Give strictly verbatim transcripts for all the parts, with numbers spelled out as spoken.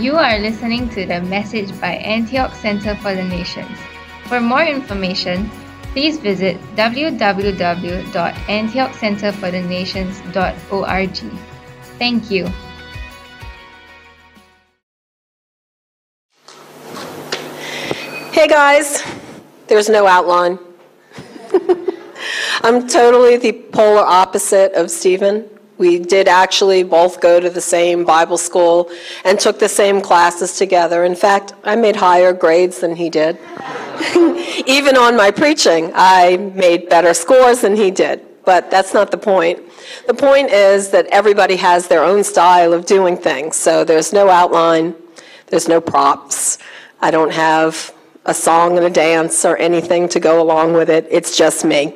You are listening to the message by Antioch Center for the Nations. For more information, please visit w w w dot antioch center for the nations dot org. Thank you. Hey guys, there's no outline. I'm totally the polar opposite of Stephen. We did actually both go to the same Bible school and took the same classes together. In fact, I made higher grades than he did. Even on my preaching, I made better scores than he did. But that's not the point. The point is that everybody has their own style of doing things. So there's no outline. There's no props. I don't have a song and a dance or anything to go along with it. It's just me.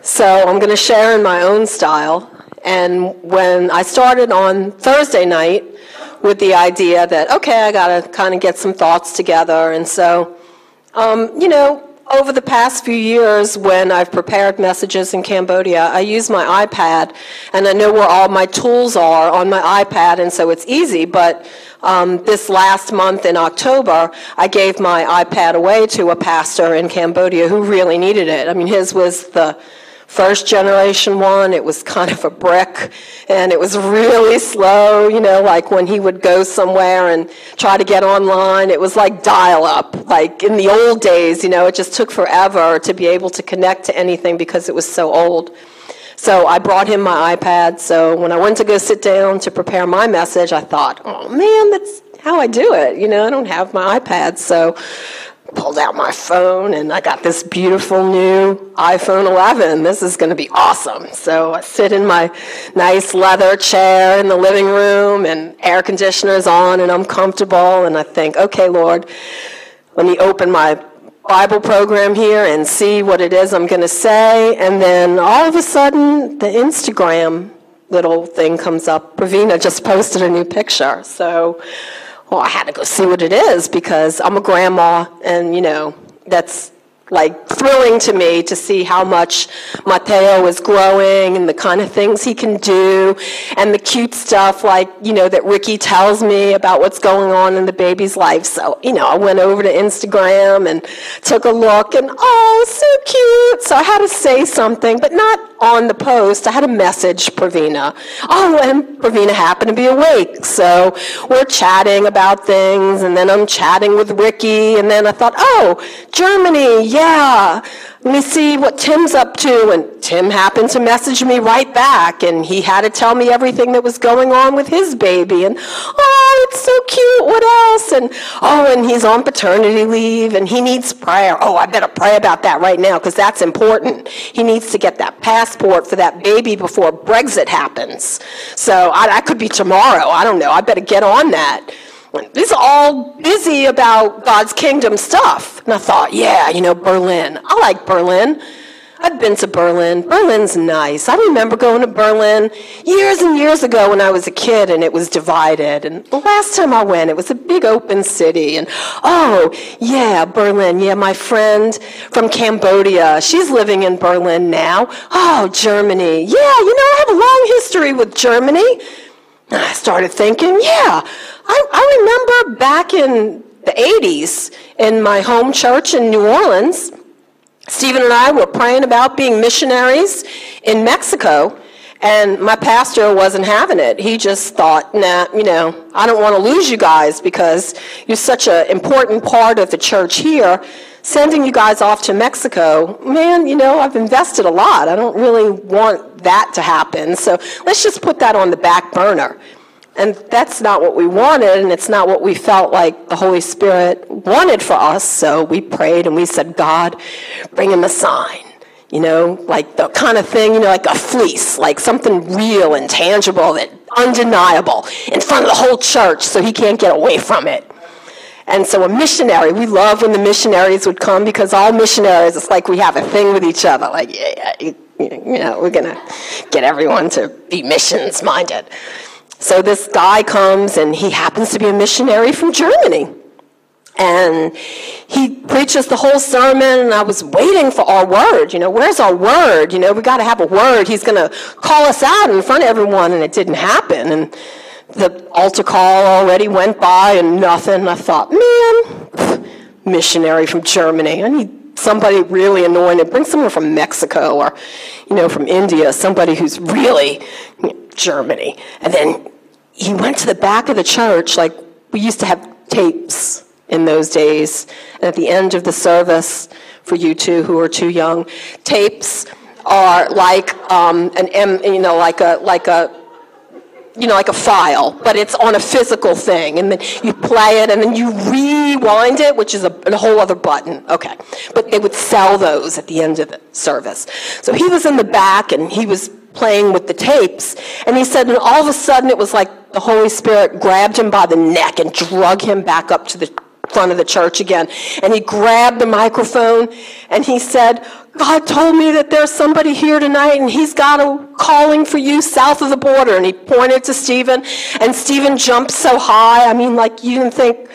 So I'm going to share in my own style. And when I started on Thursday night with the idea that, okay, I got to kind of get some thoughts together. And so, um, you know, over the past few years when I've prepared messages in Cambodia, I use my iPad, and I know where all my tools are on my iPad, and so it's easy. But um, this last month in October, I gave my iPad away to a pastor in Cambodia who really needed it. I mean, his was the first generation one. It was kind of a brick, and it was really slow, you know, like when he would go somewhere and try to get online, it was like dial-up, like in the old days, you know, it just took forever to be able to connect to anything because it was so old. So I brought him my iPad, so when I went to go sit down to prepare my message, I thought, oh man, that's how I do it, you know, I don't have my iPad, so pulled out my phone, and I got this beautiful new iPhone eleven. This is going to be awesome. So I sit in my nice leather chair in the living room, and air conditioner's on, and I'm comfortable, and I think, okay, Lord, let me open my Bible program here and see what it is I'm going to say, and then all of a sudden, the Instagram little thing comes up. Praveena just posted a new picture, so well, I had to go see what it is because I'm a grandma, and, you know, that's, like, thrilling to me to see how much Mateo is growing and the kind of things he can do and the cute stuff, like, you know, that Ricky tells me about what's going on in the baby's life. So, you know, I went over to Instagram and took a look, and, oh, so cute. So I had to say something, but not on the post. I had to message Praveena. Oh, and Praveena happened to be awake. So we're chatting about things, and then I'm chatting with Ricky, and then I thought, oh, Germany, yeah. Yeah, let me see what Tim's up to, and Tim happened to message me right back, and he had to tell me everything that was going on with his baby, and oh, it's so cute, what else, and oh, and he's on paternity leave, and he needs prayer, oh, I better pray about that right now, because that's important, he needs to get that passport for that baby before Brexit happens, so I, I could be tomorrow, I don't know, I better get on that. This is all busy about God's kingdom stuff. And I thought, yeah, you know, Berlin. I like Berlin. I've been to Berlin. Berlin's nice. I remember going to Berlin years and years ago when I was a kid, and it was divided. And the last time I went, it was a big open city. And, oh, yeah, Berlin. Yeah, my friend from Cambodia, she's living in Berlin now. Oh, Germany. Yeah, you know, I have a long history with Germany. And I started thinking, yeah, I, I remember back in the eighties in my home church in New Orleans, Stephen and I were praying about being missionaries in Mexico, and my pastor wasn't having it. He just thought, nah, you know, I don't want to lose you guys because you're such an important part of the church here. Sending you guys off to Mexico, man, you know, I've invested a lot. I don't really want that to happen. So let's just put that on the back burner. And that's not what we wanted, and it's not what we felt like the Holy Spirit wanted for us. So we prayed, and we said, God, bring him a sign. You know, like the kind of thing, you know, like a fleece, like something real and tangible and undeniable in front of the whole church so he can't get away from it. And so a missionary, we love when the missionaries would come because all missionaries, it's like we have a thing with each other. Like, yeah, yeah, you know, we're going to get everyone to be missions-minded. So this guy comes, and he happens to be a missionary from Germany. And he preaches the whole sermon, and I was waiting for our word. You know, where's our word? You know, we got to have a word. He's going to call us out in front of everyone, and it didn't happen. And the altar call already went by and nothing. I thought, man, missionary from Germany. I need somebody really anointed. Bring someone from Mexico or, you know, from India, somebody who's really, you know, Germany. And then he went to the back of the church. Like, we used to have tapes in those days. And at the end of the service, for you two who are too young, tapes are like um, an M, you know, like a like a you know, like a file, but it's on a physical thing, and then you play it, and then you rewind it, which is a, a whole other button. Okay, but they would sell those at the end of the service. So he was in the back, and he was playing with the tapes, and he said, and all of a sudden, it was like the Holy Spirit grabbed him by the neck and drug him back up to the front of the church again, and he grabbed the microphone, and he said, God told me that there's somebody here tonight, and he's got a calling for you south of the border. And he pointed to Stephen, and Stephen jumped so high. I mean, like, you didn't think,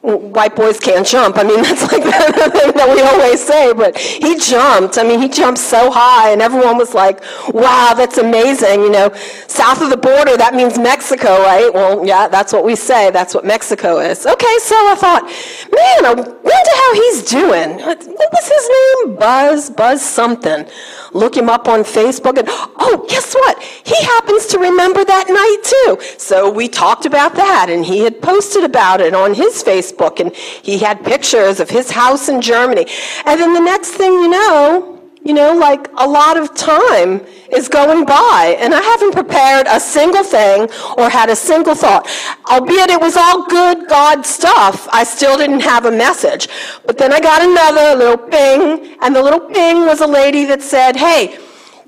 well, white boys can't jump. I mean, that's like the thing that we always say, but he jumped. I mean, he jumped so high, and everyone was like, wow, that's amazing. You know, south of the border, that means Mexico, right? Well, yeah, that's what we say. That's what Mexico is. Okay, so I thought, man, I wonder how he's doing. What was his name? Buzz, Buzz something. Look him up on Facebook, and oh, guess what? He happens to remember that night, too. So we talked about that, and he had posted about it on his Facebook. Book, and he had pictures of his house in Germany. And then the next thing you know, you know, like a lot of time is going by, and I haven't prepared a single thing or had a single thought. Albeit it was all good God stuff, I still didn't have a message. But then I got another little ping, and the little ping was a lady that said, hey,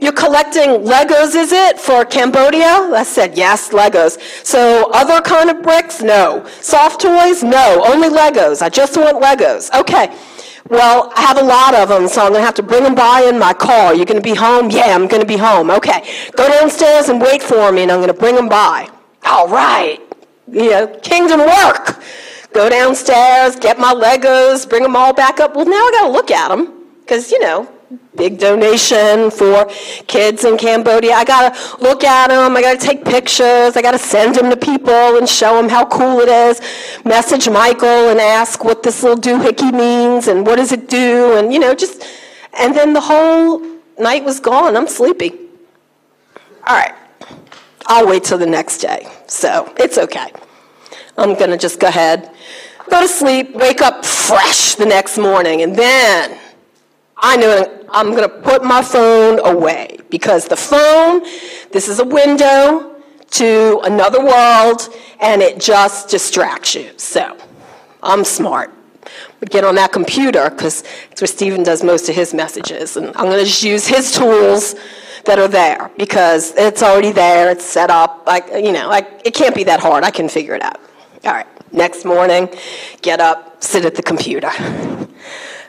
you're collecting Legos, is it, for Cambodia? I said, yes, Legos. So other kind of bricks? No. Soft toys? No. Only Legos. I just want Legos. Okay. Well, I have a lot of them, so I'm going to have to bring them by in my car. You're going to be home? Yeah, I'm going to be home. Okay. Go downstairs and wait for me, and I'm going to bring them by. All right. You know, kingdom work. Go downstairs, get my Legos, bring them all back up. Well, now I got to look at them because, you know, big donation for kids in Cambodia. I got to look at them. I got to take pictures. I got to send them to people and show them how cool it is. Message Michael and ask what this little doohickey means and what does it do. And, you know, just, and then the whole night was gone. I'm sleepy. All right. I'll wait till the next day. So it's okay. I'm going to just go ahead, go to sleep, wake up fresh the next morning, and then I know I'm going to put my phone away, because the phone, this is a window to another world, and it just distracts you. So I'm smart. We get on that computer, because it's where Stephen does most of his messages, and I'm going to just use his tools that are there, because it's already there, it's set up. Like, you know, I, it can't be that hard. I can figure it out. All right, next morning, get up, sit at the computer.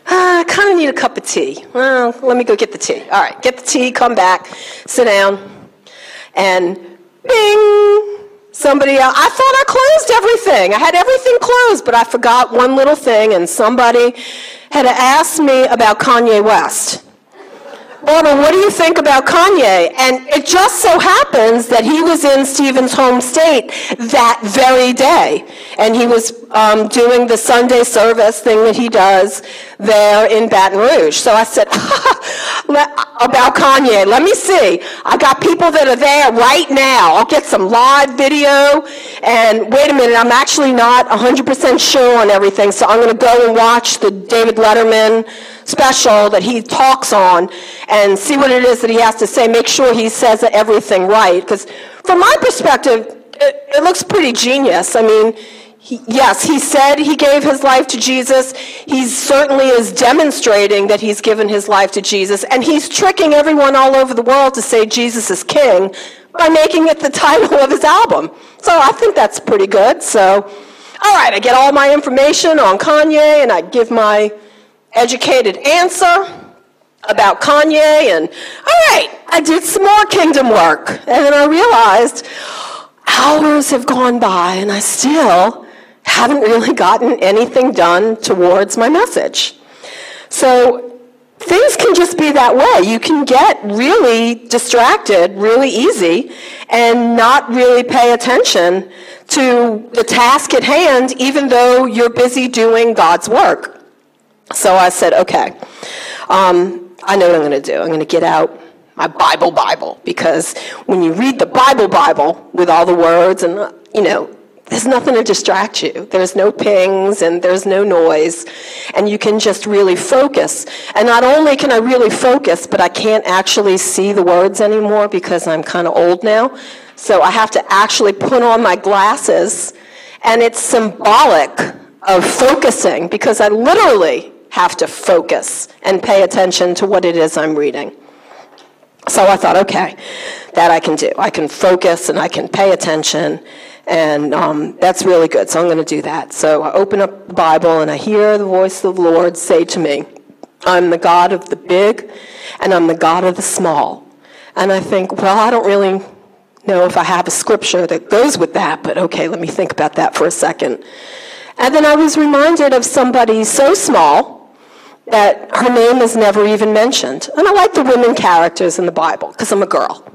Uh, I kind of need a cup of tea. Well, let me go get the tea. All right, get the tea, come back, sit down, and bing, somebody else. I thought I closed everything. I had everything closed, but I forgot one little thing, and somebody had asked me about Kanye West. Barbara, what do you think about Kanye? And it just so happens that he was in Stephen's home state that very day. And he was um, doing the Sunday service thing that he does there in Baton Rouge. So I said, about Kanye, let me see. I got people that are there right now. I'll get some live video. And wait a minute, I'm actually not one hundred percent sure on everything, so I'm going to go and watch the David Letterman special that he talks on and see what it is that he has to say. Make sure he says everything right, because from my perspective, it, it looks pretty genius. I mean, he, yes, he said he gave his life to Jesus. He certainly is demonstrating that he's given his life to Jesus, and he's tricking everyone all over the world to say Jesus is king by making it the title of his album. So I think that's pretty good. So, all right, I get all my information on Kanye, and I give my educated answer about Kanye, and all right, I did some more kingdom work, and then I realized hours have gone by, and I still haven't really gotten anything done towards my message. So things can just be that way. You can get really distracted really easy and not really pay attention to the task at hand, even though you're busy doing God's work. So I said, okay, um, I know what I'm going to do. I'm going to get out my Bible Bible, because when you read the Bible Bible with all the words and, you know, there's nothing to distract you. There's no pings and there's no noise. And you can just really focus. And not only can I really focus, but I can't actually see the words anymore because I'm kind of old now. So I have to actually put on my glasses. And it's symbolic of focusing because I literally have to focus and pay attention to what it is I'm reading. So I thought, okay, that I can do. I can focus and I can pay attention. And um, that's really good, so I'm going to do that. So I open up the Bible, and I hear the voice of the Lord say to me, I'm the God of the big, and I'm the God of the small. And I think, well, I don't really know if I have a scripture that goes with that, but okay, let me think about that for a second. And then I was reminded of somebody so small that her name is never even mentioned. And I like the women characters in the Bible, because I'm a girl.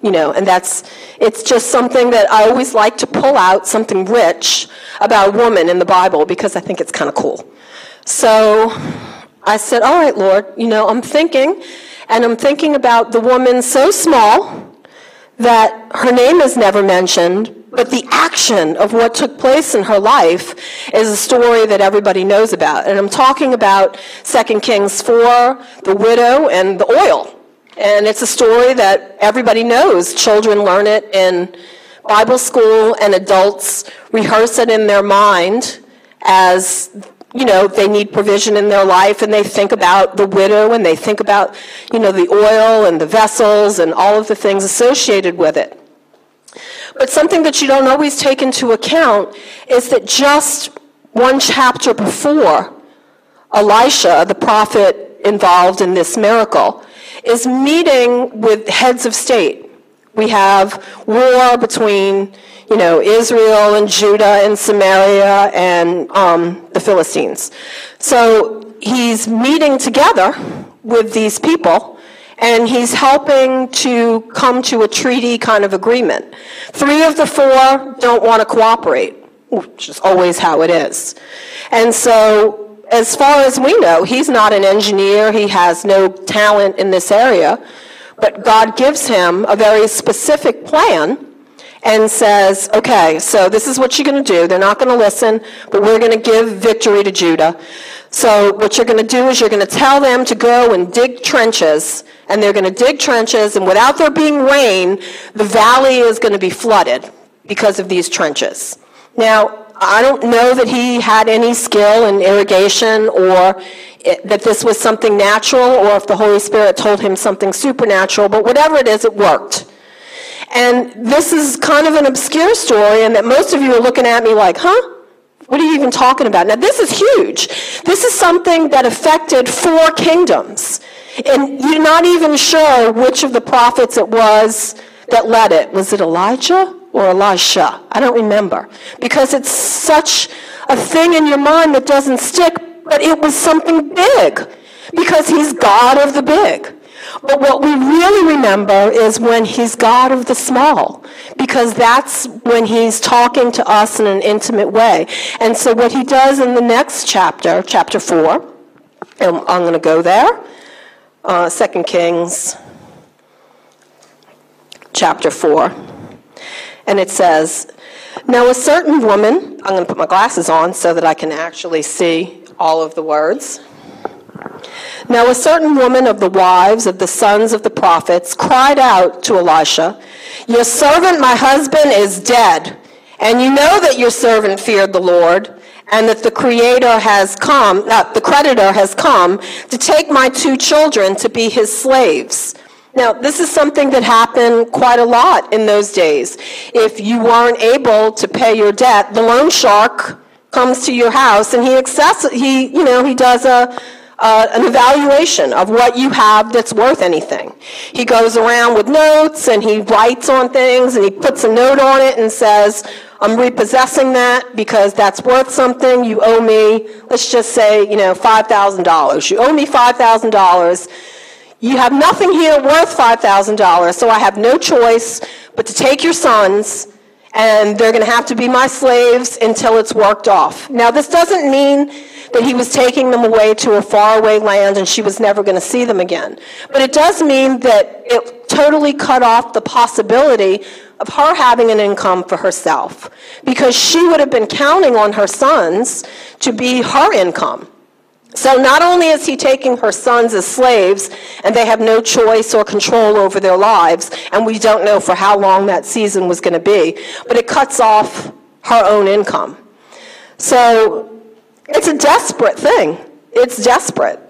You know, and that's, it's just something that I always like to pull out, something rich about a woman in the Bible, because I think it's kind of cool. So I said, all right, Lord, you know, I'm thinking, and I'm thinking about the woman so small that her name is never mentioned, but the action of what took place in her life is a story that everybody knows about. And I'm talking about Second Kings four, the widow, and the oil. And it's a story that everybody knows. Children learn it in Bible school, and adults rehearse it in their mind as, you know, they need provision in their life, and they think about the widow, and they think about, you know, the oil and the vessels and all of the things associated with it. But something that you don't always take into account is that just one chapter before, Elisha, the prophet involved in this miracle, is meeting with heads of state. We have war between, you know, Israel and Judah and Samaria and um, the Philistines. So he's meeting together with these people, and he's helping to come to a treaty kind of agreement. Three of the four don't want to cooperate, which is always how it is. And so, as far as we know, he's not an engineer, he has no talent in this area, but God gives him a very specific plan and says, okay, so this is what you're going to do. They're not going to listen, but we're going to give victory to Judah. So what you're going to do is you're going to tell them to go and dig trenches, and they're going to dig trenches, and without there being rain, the valley is going to be flooded because of these trenches. Now, I don't know that he had any skill in irrigation, or it, that this was something natural, or if the Holy Spirit told him something supernatural, but whatever it is, it worked. And this is kind of an obscure story, and that most of you are looking at me like, huh? What are you even talking about? Now, this is huge. This is something that affected four kingdoms. And you're not even sure which of the prophets it was that led it. Was it Elijah? Or Elisha, I don't remember, because it's such a thing in your mind that doesn't stick, but it was something big, because he's God of the big. But what we really remember is when he's God of the small, because that's when he's talking to us in an intimate way. And so what he does in the next chapter, chapter four, and I'm going to go there, uh, Second Kings, chapter four. And it says, now a certain woman, I'm going to put my glasses on so that I can actually see all of the words. Now a certain woman of the wives of the sons of the prophets cried out to Elisha, your servant, my husband, is dead. And you know that your servant feared the Lord, and that the creator has come, uh, the creditor has come to take my two children to be his slaves. Now, this is something that happened quite a lot in those days. If you weren't able to pay your debt, the loan shark comes to your house, and he access he you know he does a Uh, an evaluation of what you have that's worth anything. He goes around with notes and he writes on things and he puts a note on it and says, I'm repossessing that because that's worth something. You owe me, let's just say, you know, five thousand dollars. You owe me five thousand dollars. You have nothing here worth five thousand dollars, so I have no choice but to take your sons and they're going to have to be my slaves until it's worked off. Now, this doesn't mean that he was taking them away to a faraway land and she was never going to see them again. But it does mean that it totally cut off the possibility of her having an income for herself, because she would have been counting on her sons to be her income. So not only is he taking her sons as slaves, and they have no choice or control over their lives, and we don't know for how long that season was going to be, but it cuts off her own income. So it's a desperate thing. It's desperate.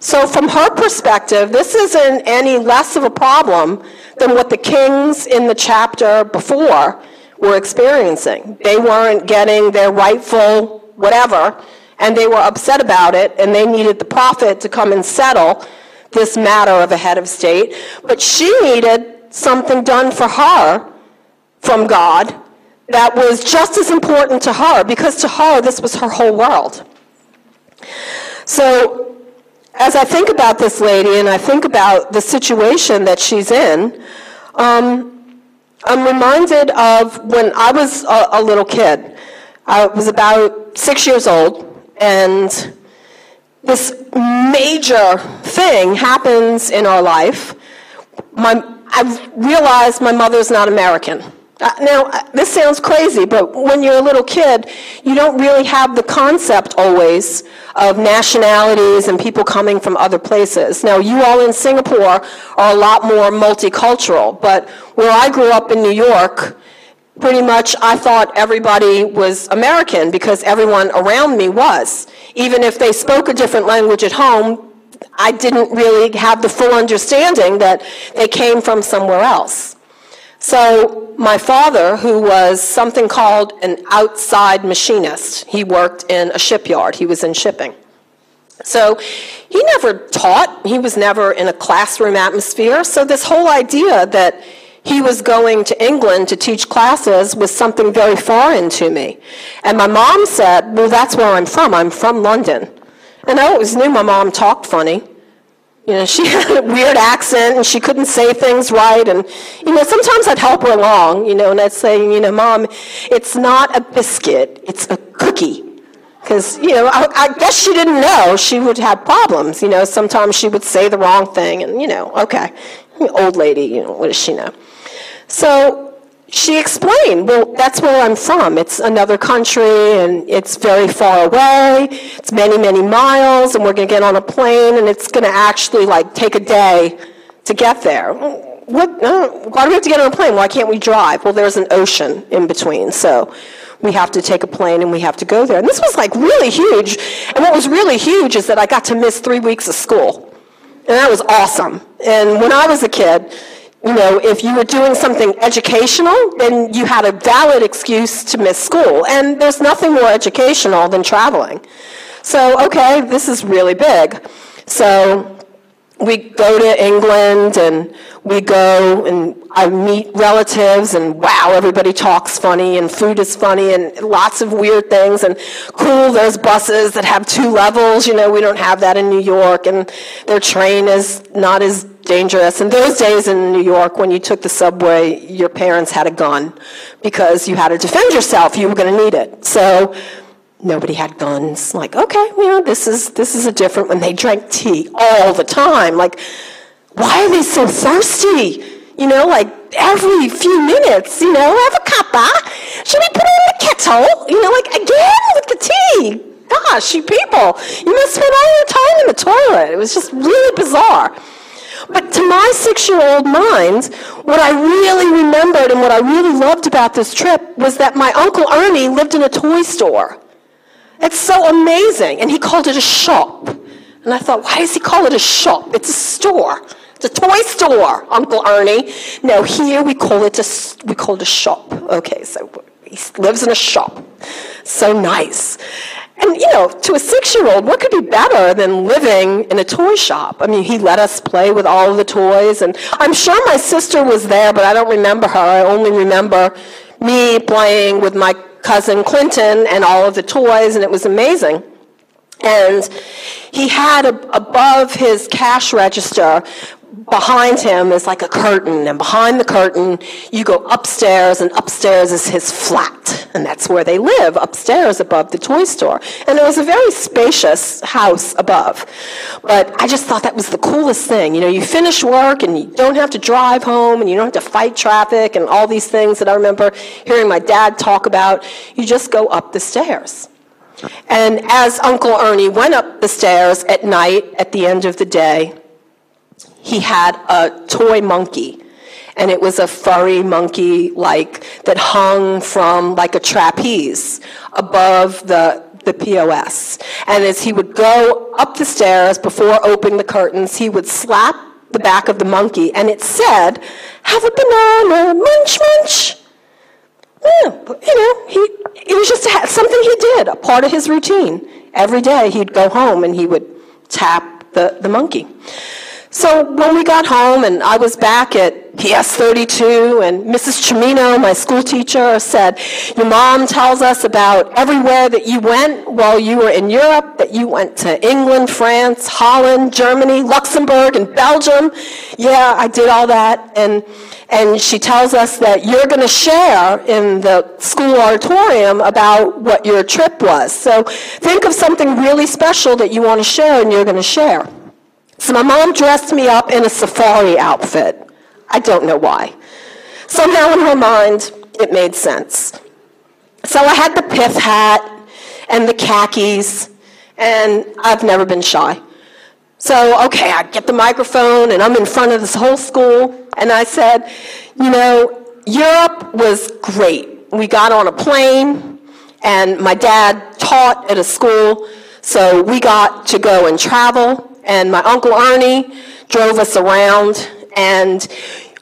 So from her perspective, this isn't any less of a problem than what the kings in the chapter before were experiencing. They weren't getting their rightful whatever, and they were upset about it, and they needed the prophet to come and settle this matter of a head of state. But she needed something done for her from God that was just as important to her, because to her, this was her whole world. So as I think about this lady and I think about the situation that she's in, um, I'm reminded of when I was a, a little kid. I was about six years old, and this major thing happens in our life. My, I realized my mother's not American. Now, this sounds crazy, but when you're a little kid, you don't really have the concept always of nationalities and people coming from other places. Now, you all in Singapore are a lot more multicultural, but where I grew up in New York, pretty much I thought everybody was American because everyone around me was. Even if they spoke a different language at home, I didn't really have the full understanding that they came from somewhere else. So my father, who was something called an outside machinist, he worked in a shipyard, he was in shipping. So he never taught, he was never in a classroom atmosphere, so this whole idea that he was going to England to teach classes was something very foreign to me. And my mom said, well, that's where I'm from, I'm from London. And I always knew my mom talked funny. You know, she had a weird accent, and she couldn't say things right, and, you know, sometimes I'd help her along, you know, and I'd say, you know, Mom, it's not a biscuit, it's a cookie. Because, you know, I, I guess she didn't know she would have problems, you know, sometimes she would say the wrong thing, and, you know, okay, old lady, you know, what does she know? So she explained, well, that's where I'm from, it's another country, and it's very far away, it's many, many miles, and we're going to get on a plane, and it's going to actually, like, take a day to get there. What, uh, why do we have to get on a plane? Why can't we drive? Well, there's an ocean in between, so we have to take a plane, and we have to go there. And this was, like, really huge, and what was really huge is that I got to miss three weeks of school, and that was awesome. And when I was a kid, you know, if you were doing something educational, then you had a valid excuse to miss school. And there's nothing more educational than traveling. So, okay, this is really big. So we go to England, and we go, and I meet relatives, and wow, everybody talks funny, and food is funny, and lots of weird things, and cool, there's buses that have two levels, you know, we don't have that in New York, and their train is not as dangerous. In those days in New York, when you took the subway, your parents had a gun, because you had to defend yourself, you were going to need it. So nobody had guns. Like, okay, you know, this is this is a different one. They drank tea all the time. Like, why are they so thirsty? You know, like every few minutes, you know, have a cuppa. Should we put it in the kettle? You know, like again with the tea. Gosh, you people, you must spend all your time in the toilet. It was just really bizarre. But to my six-year-old mind, what I really remembered and what I really loved about this trip was that my Uncle Ernie lived in a toy store. It's so amazing. And he called it a shop. And I thought, why does he call it a shop? It's a store. It's a toy store, Uncle Ernie. No, here we call it a, we call it a shop. Okay, so he lives in a shop. So nice. And, you know, to a six-year-old, what could be better than living in a toy shop? I mean, he let us play with all of the toys. And I'm sure my sister was there, but I don't remember her. I only remember me playing with my cousin Clinton and all of the toys, and it was amazing. And he had a, above his cash register, behind him is like a curtain, and behind the curtain you go upstairs, and upstairs is his flat, and that's where they live, upstairs above the toy store. And it was a very spacious house above, but I just thought that was the coolest thing. You know, you finish work and you don't have to drive home, and you don't have to fight traffic and all these things that I remember hearing my dad talk about. You just go up the stairs. And as Uncle Ernie went up the stairs at night, at the end of the day, he had a toy monkey, and it was a furry monkey like that hung from like a trapeze above the, the P O S. And as he would go up the stairs before opening the curtains, he would slap the back of the monkey, and it said, "Have a banana, munch, munch." Yeah, you know, he, it was just a, something he did, a part of his routine. Every day he'd go home and he would tap the, the monkey. So when we got home and I was back at P S thirty-two, and Missus Cimino, my school teacher, said, "Your mom tells us about everywhere that you went while you were in Europe, that you went to England, France, Holland, Germany, Luxembourg, and Belgium." Yeah, I did all that. And, and she tells us that you're going to share in the school auditorium about what your trip was. So think of something really special that you want to share, and you're going to share. So my mom dressed me up in a safari outfit. I don't know why. Somehow in her mind, it made sense. So I had the pith hat and the khakis, and I've never been shy. So, okay, I get the microphone, and I'm in front of this whole school, and I said, you know, Europe was great. We got on a plane, and my dad taught at a school, so we got to go and travel. And my Uncle Ernie drove us around, and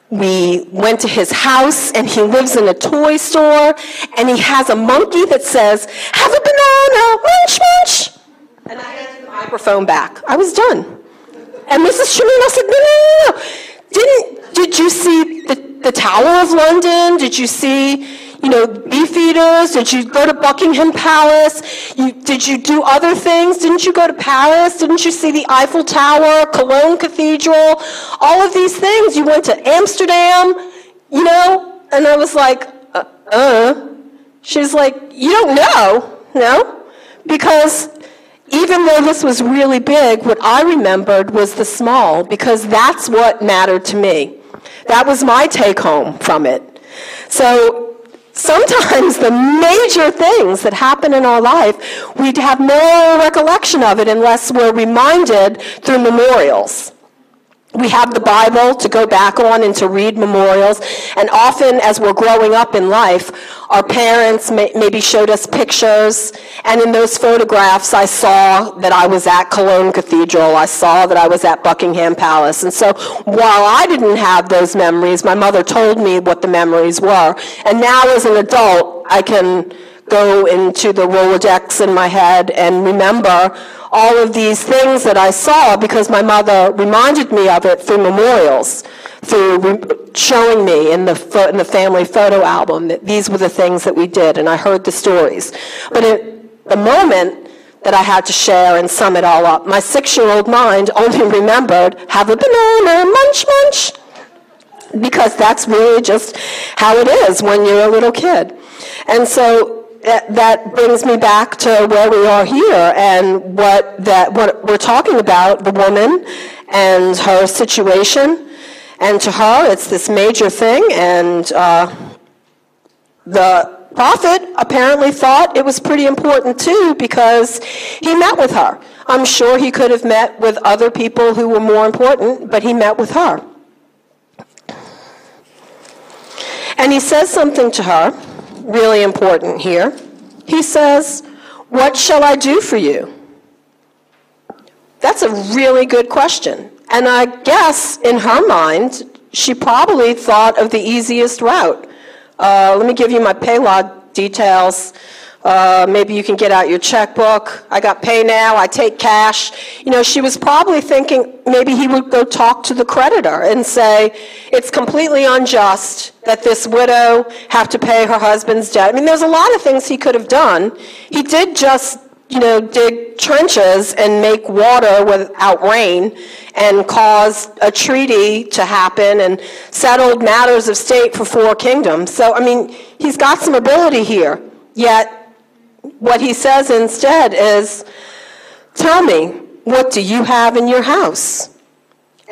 we went to his house, and he lives in a toy store, and he has a monkey that says, "Have a banana, munch, munch." And I handed the microphone back. I was done. And Missus Cimino said, no, no, no, no. Didn't, did you see the, the Tower of London? Did you see... you know, beefeaters? Did you go to Buckingham Palace? You, did you do other things? Didn't you go to Paris? Didn't you see the Eiffel Tower, Cologne Cathedral? All of these things. You went to Amsterdam, you know? And I was like, uh, uh. She's like, you don't know, no? Because even though this was really big, what I remembered was the small, because that's what mattered to me. That was my take home from it. So, sometimes the major things that happen in our life, we have no recollection of it unless we're reminded through memorials. We have the Bible to go back on and to read memorials, and often as we're growing up in life, our parents may, maybe showed us pictures, and in those photographs I saw that I was at Cologne Cathedral, I saw that I was at Buckingham Palace, and so while I didn't have those memories, my mother told me what the memories were, and now as an adult I can go into the Rolodex in my head and remember all of these things that I saw because my mother reminded me of it through memorials, through re- showing me in the fo- in the family photo album that these were the things that we did, and I heard the stories. But at the moment that I had to share and sum it all up, my six-year-old mind only remembered, "Have a banana, munch, munch," because that's really just how it is when you're a little kid. And so that brings me back to where we are here and what that what we're talking about, the woman and her situation. And to her, it's this major thing. And uh, the prophet apparently thought it was pretty important, too, because he met with her. I'm sure he could have met with other people who were more important, but he met with her. And he says something to her. Really important here. He says, "What shall I do for you?" That's a really good question. And I guess in her mind, she probably thought of the easiest route. Uh, let me give you my payload details. Uh, maybe you can get out your checkbook. I got pay now. I take cash. You know, she was probably thinking maybe he would go talk to the creditor and say, it's completely unjust that this widow have to pay her husband's debt. I mean, there's a lot of things he could have done. He did just, you know, dig trenches and make water without rain and cause a treaty to happen and settled matters of state for four kingdoms. So, I mean, he's got some ability here. Yet, what he says instead is, tell me, what do you have in your house?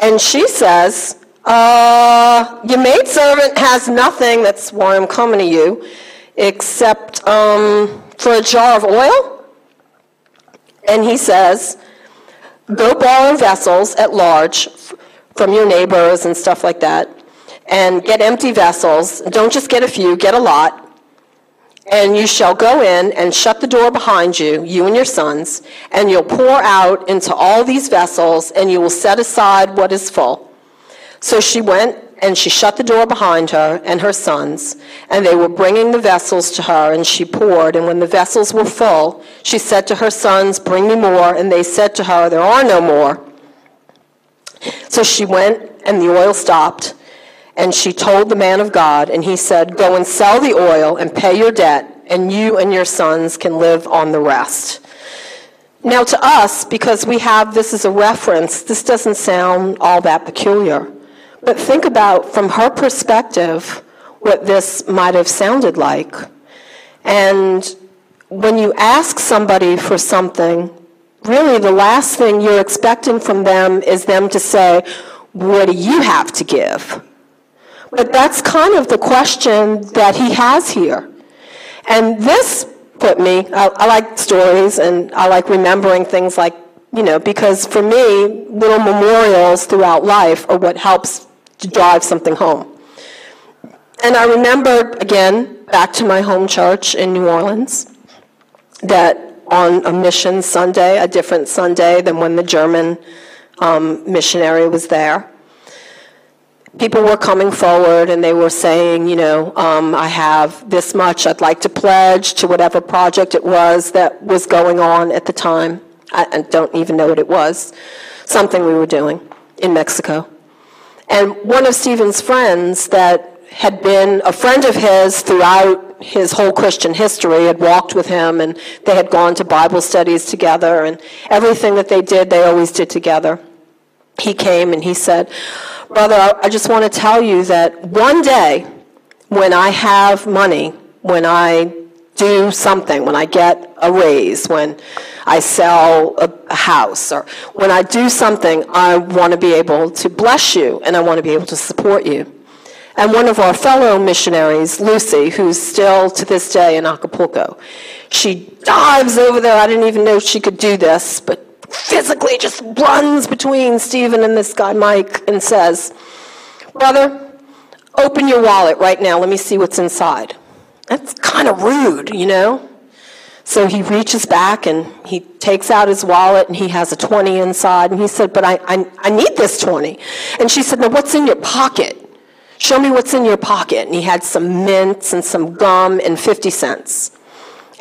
And she says, uh, your maidservant has nothing, that's why I'm coming to you, except um, for a jar of oil. And he says, go borrow vessels at large from your neighbors and stuff like that, and get empty vessels. Don't just get a few, get a lot. And you shall go in and shut the door behind you, you and your sons, and you'll pour out into all these vessels, and you will set aside what is full. So she went, and she shut the door behind her and her sons, and they were bringing the vessels to her, and she poured. And when the vessels were full, she said to her sons, bring me more. And they said to her, there are no more. So she went, and the oil stopped. And she told the man of God, and he said, go and sell the oil and pay your debt, and you and your sons can live on the rest. Now to us, because we have this as a reference, this doesn't sound all that peculiar. But think about, from her perspective, what this might have sounded like. And when you ask somebody for something, really the last thing you're expecting from them is them to say, what do you have to give? But that's kind of the question that he has here. And this put me, I, I like stories and I like remembering things like, you know, because for me, little memorials throughout life are what helps to drive something home. And I remember, again, back to my home church in New Orleans, that on a mission Sunday, a different Sunday than when the German um, missionary was there, people were coming forward and they were saying, you know, um, I have this much I'd like to pledge to whatever project it was that was going on at the time. I, I don't even know what it was. Something we were doing in Mexico. And one of Stephen's friends that had been a friend of his throughout his whole Christian history had walked with him, and they had gone to Bible studies together, and everything that they did, they always did together. He came and he said, brother, I just want to tell you that one day when I have money, when I do something, when I get a raise, when I sell a, a house, or when I do something, I want to be able to bless you and I want to be able to support you. And one of our fellow missionaries, Lucy, who's still to this day in Acapulco, she dives over there. I didn't even know she could do this, but physically just runs between Stephen and this guy, Mike, and says, brother, open your wallet right now. Let me see what's inside. That's kind of rude, you know? So he reaches back and he takes out his wallet and he has a twenty inside. And he said, but I, I, I need this twenty. And she said, now what's in your pocket? Show me what's in your pocket. And he had some mints and some gum and fifty cents.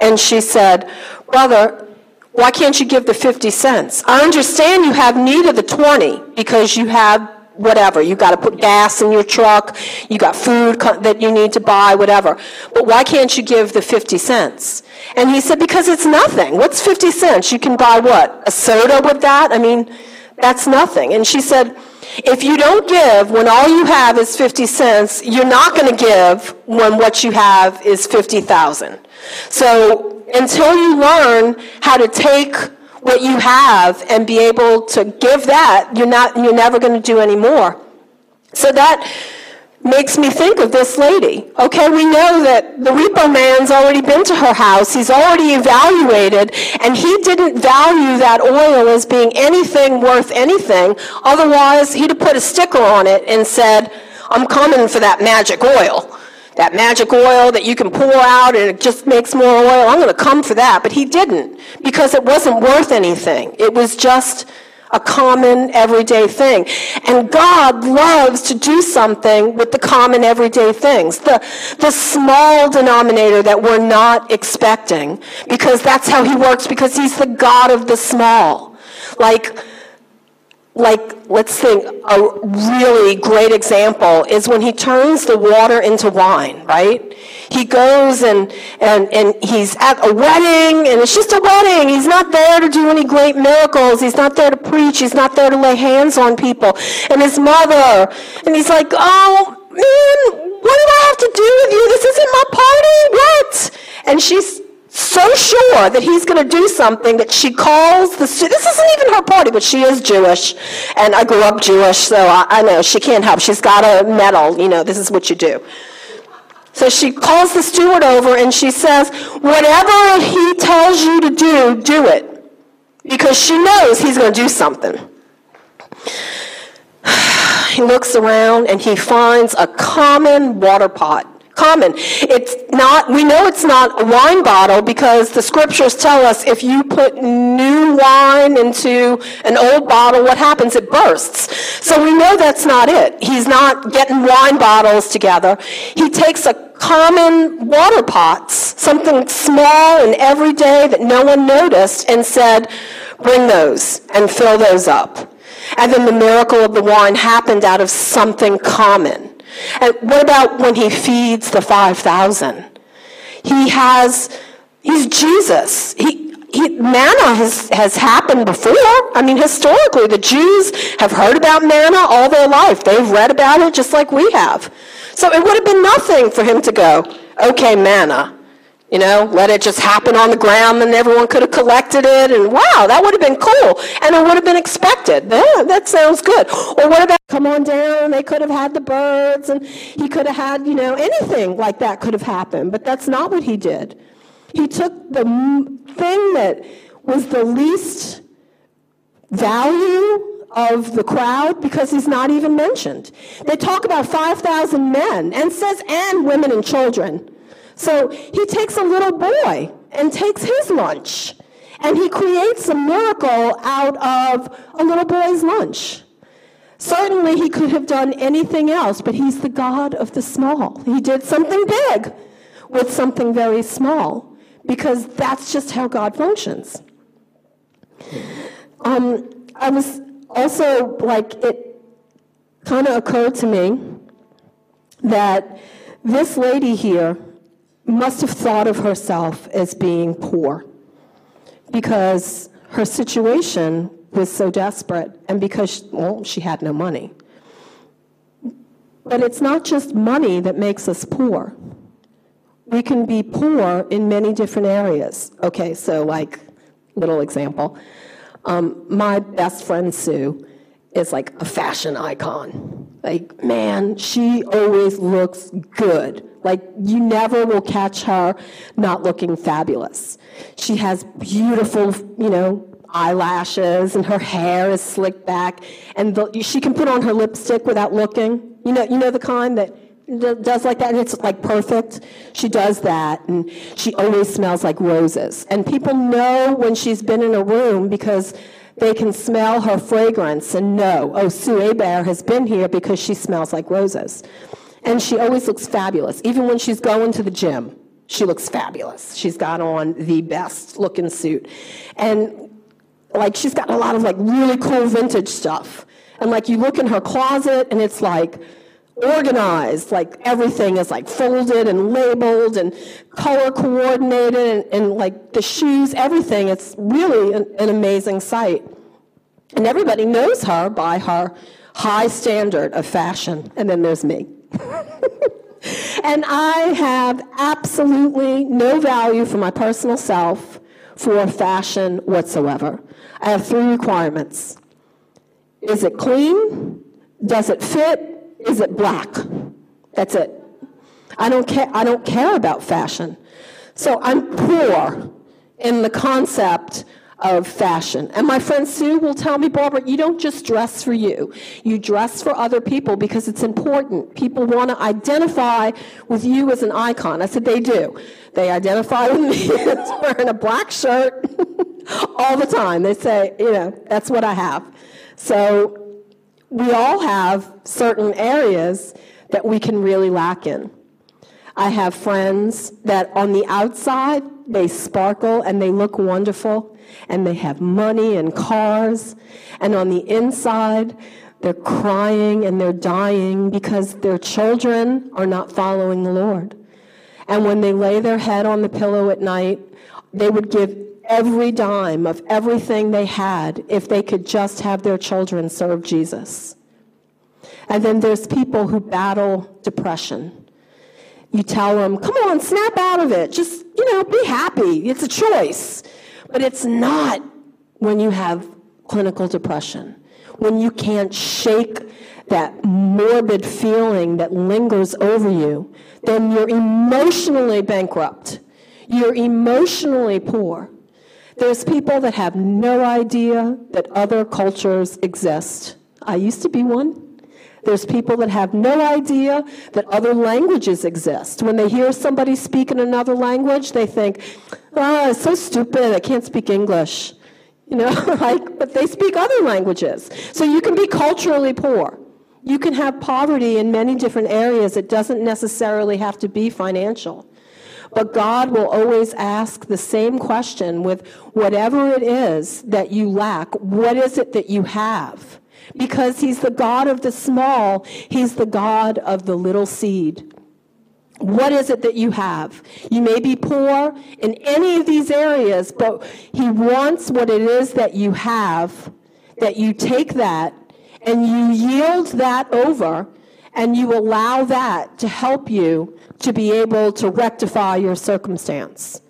And she said, brother, why can't you give the fifty cents? I understand you have need of the twenty because you have whatever. You got to put gas in your truck. You got food co- that you need to buy, whatever. But why can't you give the fifty cents? And he said, because it's nothing. What's fifty cents? You can buy what? A soda with that? I mean, that's nothing. And she said, if you don't give when all you have is fifty cents, you're not going to give when what you have is fifty thousand. So until you learn how to take what you have and be able to give that, you're not, you're never going to do any more. So that makes me think of this lady. Okay, we know that the repo man's already been to her house. He's already evaluated, and he didn't value that oil as being anything worth anything. Otherwise, he'd have put a sticker on it and said, I'm coming for that magic oil. That magic oil that you can pour out and it just makes more oil, I'm going to come for that. But he didn't, because it wasn't worth anything. It was just a common everyday thing. And God loves to do something with the common everyday things, the, the small denominator that we're not expecting, because that's how he works, because he's the God of the small. Like, like let's think, a really great example is when he turns the water into wine, right? He goes and, and, and he's at a wedding, and it's just a wedding. He's not there to do any great miracles. He's not there to preach. He's not there to lay hands on people. And his mother, and he's like, oh, man, what do I have to do with you? This isn't my party, what? And she's so sure that he's going to do something that she calls the, this isn't even her party, but she is Jewish, and I grew up Jewish, so I, I know she can't help. She's got a medal, you know, this is what you do. So she calls the steward over and she says, whatever he tells you to do, do it, because she knows he's going to do something. He looks around and he finds a common water pot. Common. It's not, we know it's not a wine bottle, because the scriptures tell us if you put new wine into an old bottle, what happens? It bursts. So we know that's not it. He's not getting wine bottles together. He takes a common water pots, something small and everyday that no one noticed, and said, bring those and fill those up. And then the miracle of the wine happened out of something common. And what about when he feeds the five thousand? He has, he's Jesus. He, he, manna has, has happened before. I mean, historically, the Jews have heard about manna all their life. They've read about it just like we have. So it would have been nothing for him to go, okay, manna. You know, let it just happen on the ground, and everyone could have collected it, and wow, that would have been cool, and it would have been expected. Yeah, that sounds good. Or what about, come on down, they could have had the birds, and he could have had, you know, anything like that could have happened, but that's not what he did. He took the thing that was the least value of the crowd, because he's not even mentioned. They talk about five thousand men, and says, and women and children. So he takes a little boy and takes his lunch, and he creates a miracle out of a little boy's lunch. Certainly he could have done anything else, but he's the God of the small. He did something big with something very small, because that's just how God functions. Um, I was also, like, it kind of occurred to me that this lady here must have thought of herself as being poor, because her situation was so desperate, and because, well, she had no money. But it's not just money that makes us poor. We can be poor in many different areas. Okay, so like, little example. Um, my best friend, Sue, is like a fashion icon. Like, man, she always looks good. Like, you never will catch her not looking fabulous. She has beautiful, you know, eyelashes, and her hair is slicked back, and the, she can put on her lipstick without looking. You know, you know the kind that does like that, and it's like perfect. She does that, and she always smells like roses. And people know when she's been in a room, because they can smell her fragrance and know, oh, Sue Hebert has been here because she smells like roses. And she always looks fabulous. Even when she's going to the gym, she looks fabulous. She's got on the best looking suit. And like, she's got a lot of like really cool vintage stuff. And like, you look in her closet and it's like organized, like everything is like folded and labeled and color coordinated, and, and like the shoes, everything. It's really an, an amazing sight. And everybody knows her by her high standard of fashion. And then there's me. And I have absolutely no value for my personal self for fashion whatsoever. I have three requirements. Is it clean? Does it fit? Is it black? That's it. I don't care, I don't care about fashion. So I'm poor in the concept of fashion. And my friend Sue will tell me, Barbara, you don't just dress for you. You dress for other people because it's important. People want to identify with you as an icon. I said, they do. They identify with me as wearing a black shirt, all the time. They say, you know, that's what I have. So we all have certain areas that we can really lack in. I have friends that on the outside, they sparkle and they look wonderful, and they have money and cars, and on the inside, they're crying and they're dying because their children are not following the Lord. And when they lay their head on the pillow at night, they would give every dime of everything they had if they could just have their children serve Jesus. And then there's people who battle depression. You tell them, come on, snap out of it. Just, you know, be happy. It's a choice. But it's not when you have clinical depression, when you can't shake that morbid feeling that lingers over you, then you're emotionally bankrupt. You're emotionally poor. There's people that have no idea that other cultures exist. I used to be one. There's people that have no idea that other languages exist. When they hear somebody speak in another language, they think, oh, it's so stupid, I can't speak English. You know, like, but they speak other languages. So you can be culturally poor. You can have poverty in many different areas. It doesn't necessarily have to be financial. But God will always ask the same question with whatever it is that you lack, what is it that you have? Because he's the God of the small. He's the God of the little seed. What is it that you have? You may be poor in any of these areas, but he wants what it is that you have, that you take that and you yield that over and you allow that to help you to be able to rectify your circumstance.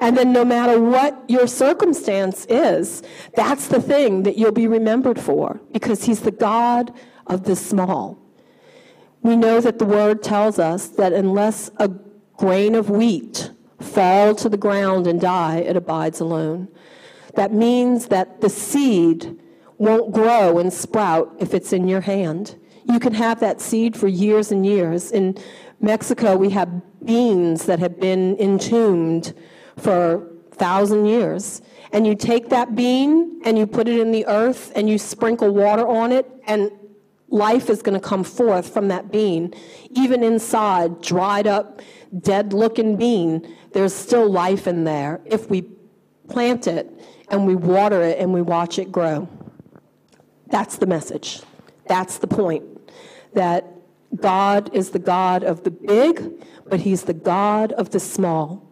And then no matter what your circumstance is, that's the thing that you'll be remembered for, because he's the God of the small. We know that the word tells us that unless a grain of wheat fall to the ground and die, it abides alone. That means that the seed won't grow and sprout if it's in your hand. You can have that seed for years and years. In Mexico, we have beans that have been entombed for a thousand years. And you take that bean and you put it in the earth and you sprinkle water on it, and life is going to come forth from that bean. Even inside, dried up, dead-looking bean, there's still life in there if we plant it and we water it and we watch it grow. That's the message. That's the point, that God is the God of the big, but he's the God of the small.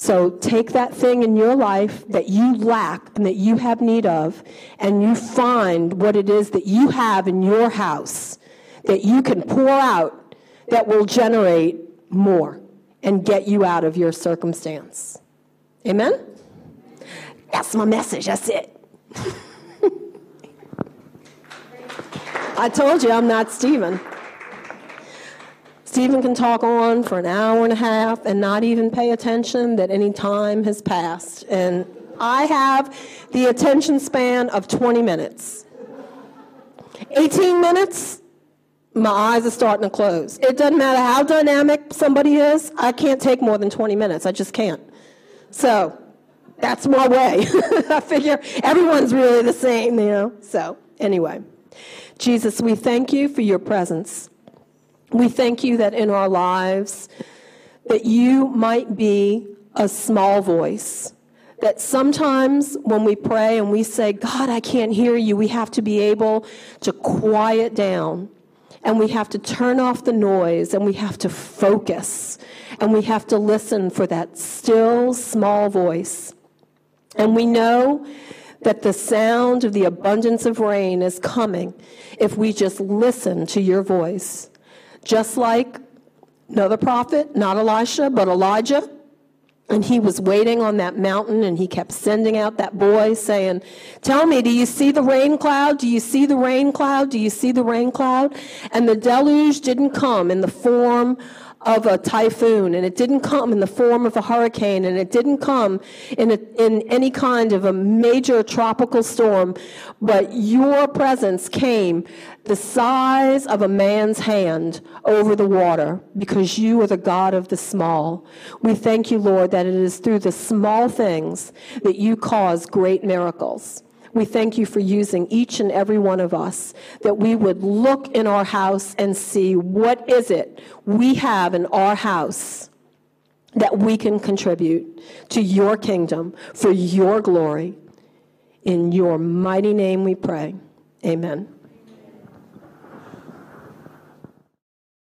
So take that thing in your life that you lack and that you have need of, and you find what it is that you have in your house that you can pour out that will generate more and get you out of your circumstance. Amen? That's my message. That's it. I told you I'm not Stephen. Stephen can talk on for an hour and a half and not even pay attention that any time has passed. And I have the attention span of twenty minutes. eighteen minutes, my eyes are starting to close. It doesn't matter how dynamic somebody is, I can't take more than twenty minutes. I just can't. So that's my way. I figure everyone's really the same, you know. So anyway, Jesus, we thank you for your presence. We thank you that in our lives, that you might be a small voice, that sometimes when we pray and we say, God, I can't hear you, we have to be able to quiet down, and we have to turn off the noise, and we have to focus, and we have to listen for that still small voice. And we know that the sound of the abundance of rain is coming if we just listen to your voice. Just like another prophet, not Elisha, but Elijah, and he was waiting on that mountain, and he kept sending out that boy saying, tell me, do you see the rain cloud? Do you see the rain cloud? Do you see the rain cloud? And the deluge didn't come in the form of a typhoon, and it didn't come in the form of a hurricane, and it didn't come in a, in any kind of a major tropical storm, but your presence came the size of a man's hand over the water, because you are the God of the small. We thank you, Lord, that it is through the small things that you cause great miracles. We thank you for using each and every one of us, that we would look in our house and see what is it we have in our house that we can contribute to your kingdom for your glory. In your mighty name we pray. Amen.